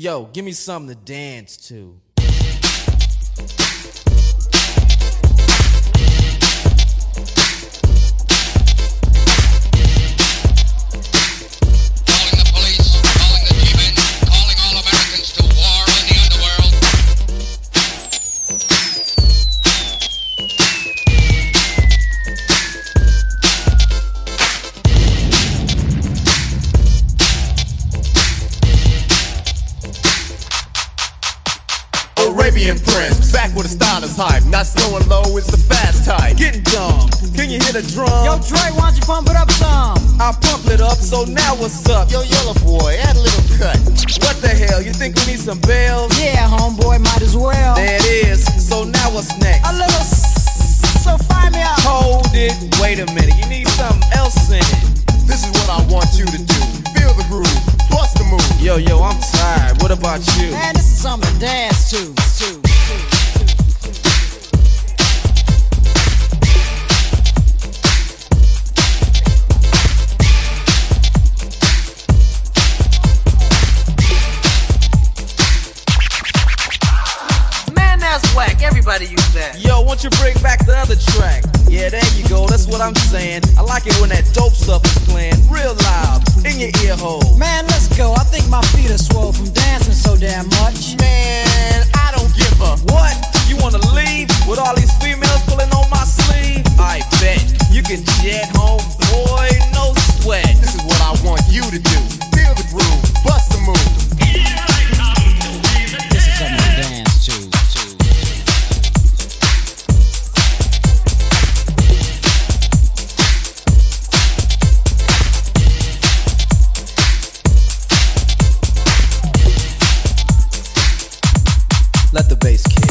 Yo, give me something to dance to. Arabian Prince, back with a stylish hype. Not slow and low, it's the fast type. Getting dumb, can you hit a drum? Yo, Dre, why don't you pump it up some? I pump it up, so now what's up? Yo, Yellow Boy, add a little cut. What the hell, you think we need some bells? Yeah, homeboy, might as well. There it is, so now what's next? A little so fire me up. Hold it, wait a minute, you need something else in it. This is what I want you to do. Feel the groove, bust the move. Yo, I'm tired, what about you? Man, this is something to dance to. Man, that's whack, everybody use that. Yo, won't you bring back the other track? Yeah, there you go, that's what I'm saying. I like it when that dope stuff is playing real loud in your ear hole. Man, let's go, I think my feet are swole from dancing so damn much. Man, I don't give a what? You wanna leave with all these females pulling on my sleeve? I bet you can jet home, boy, no sweat. This is what I want you to do. Feel the groove, bust the move. Here I come to be the dance. This is something to dance to. Let the bass kick.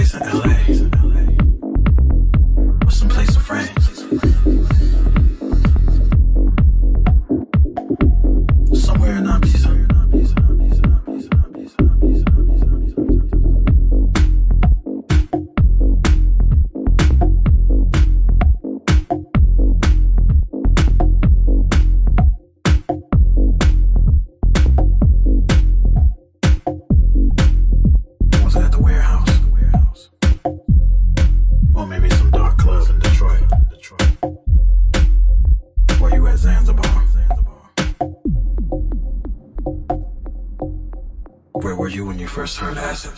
someplace in LA or someplace in France, somewhere in Ibiza. Where were you when you first heard acid?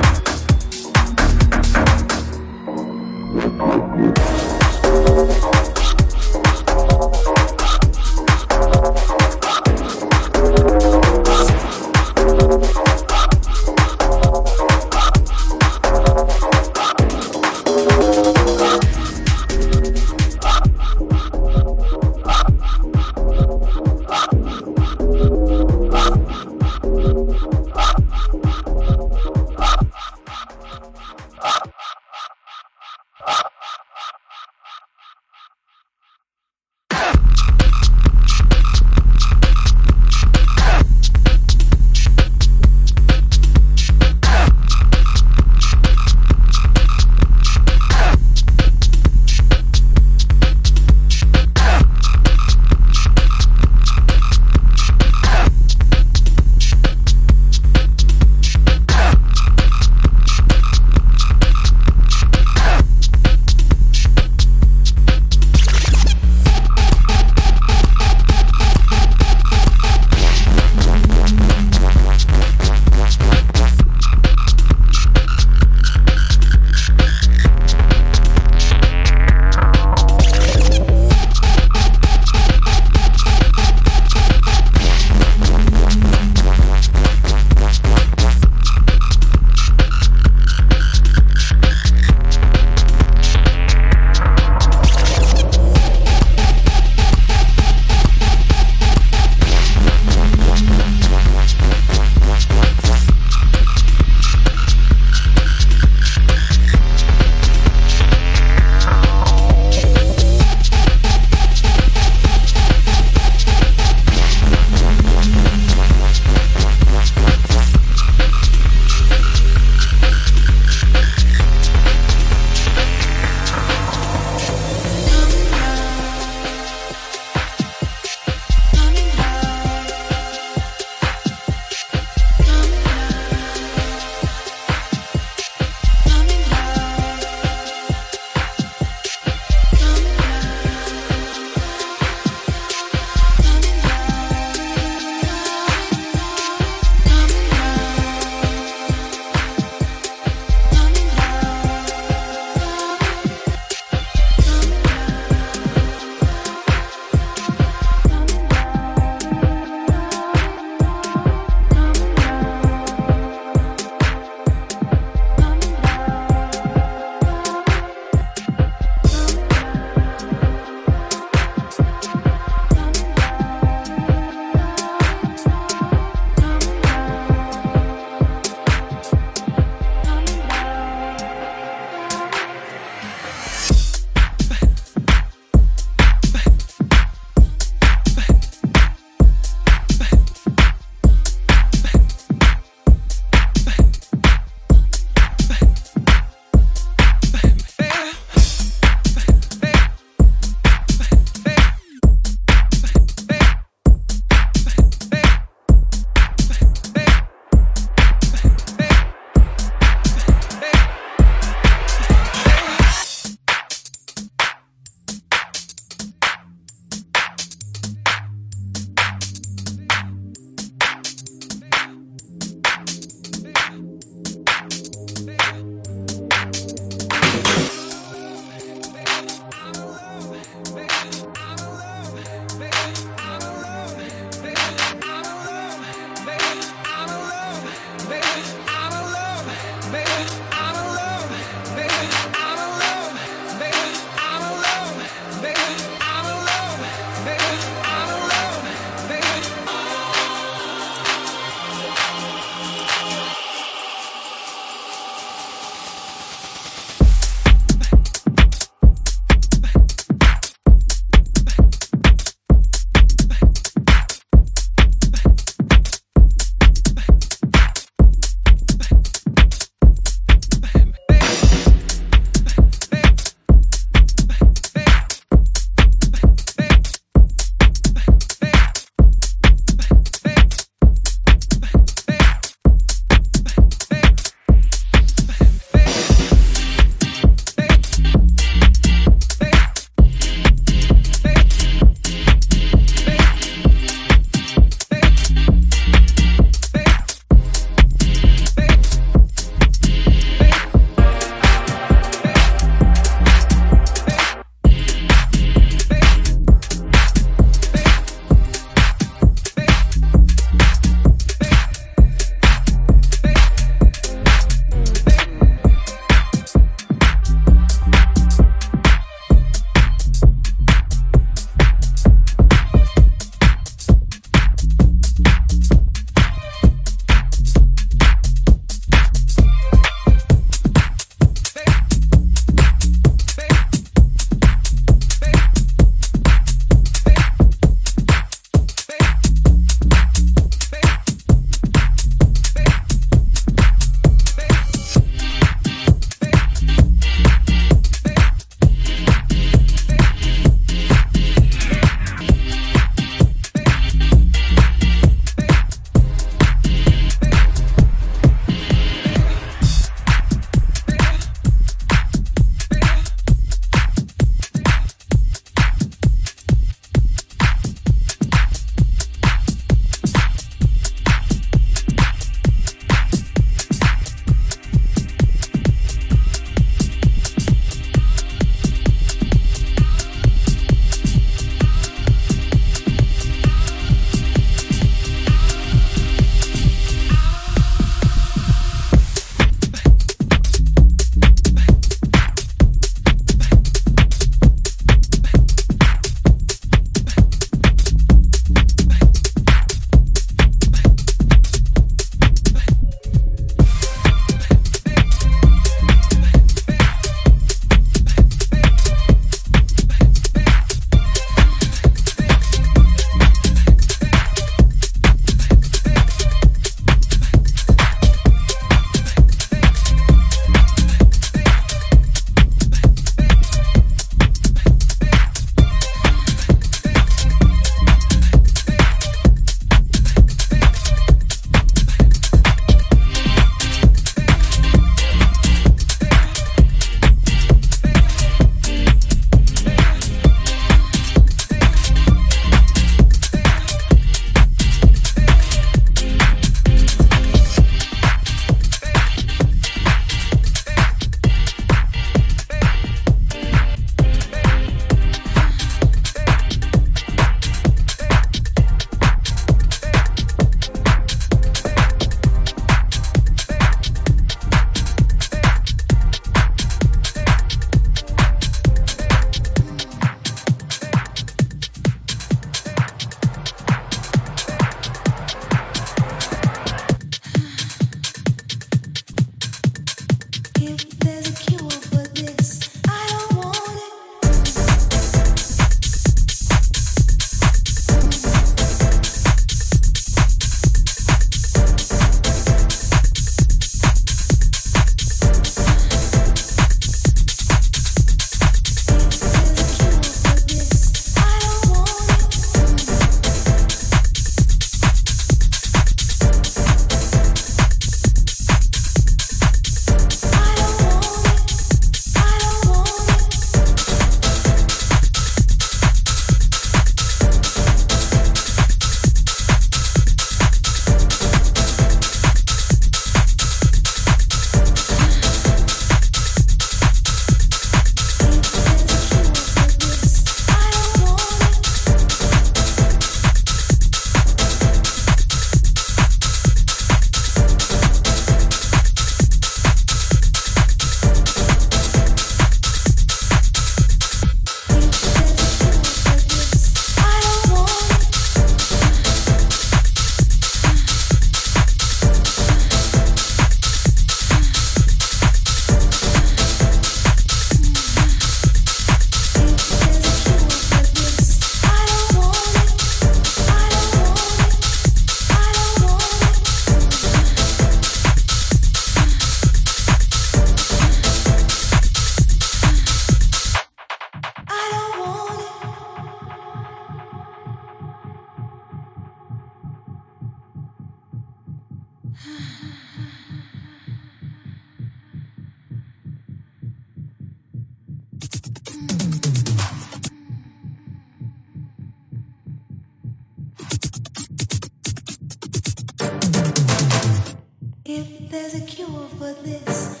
there's a cure for this.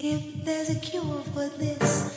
If there's a cure for this.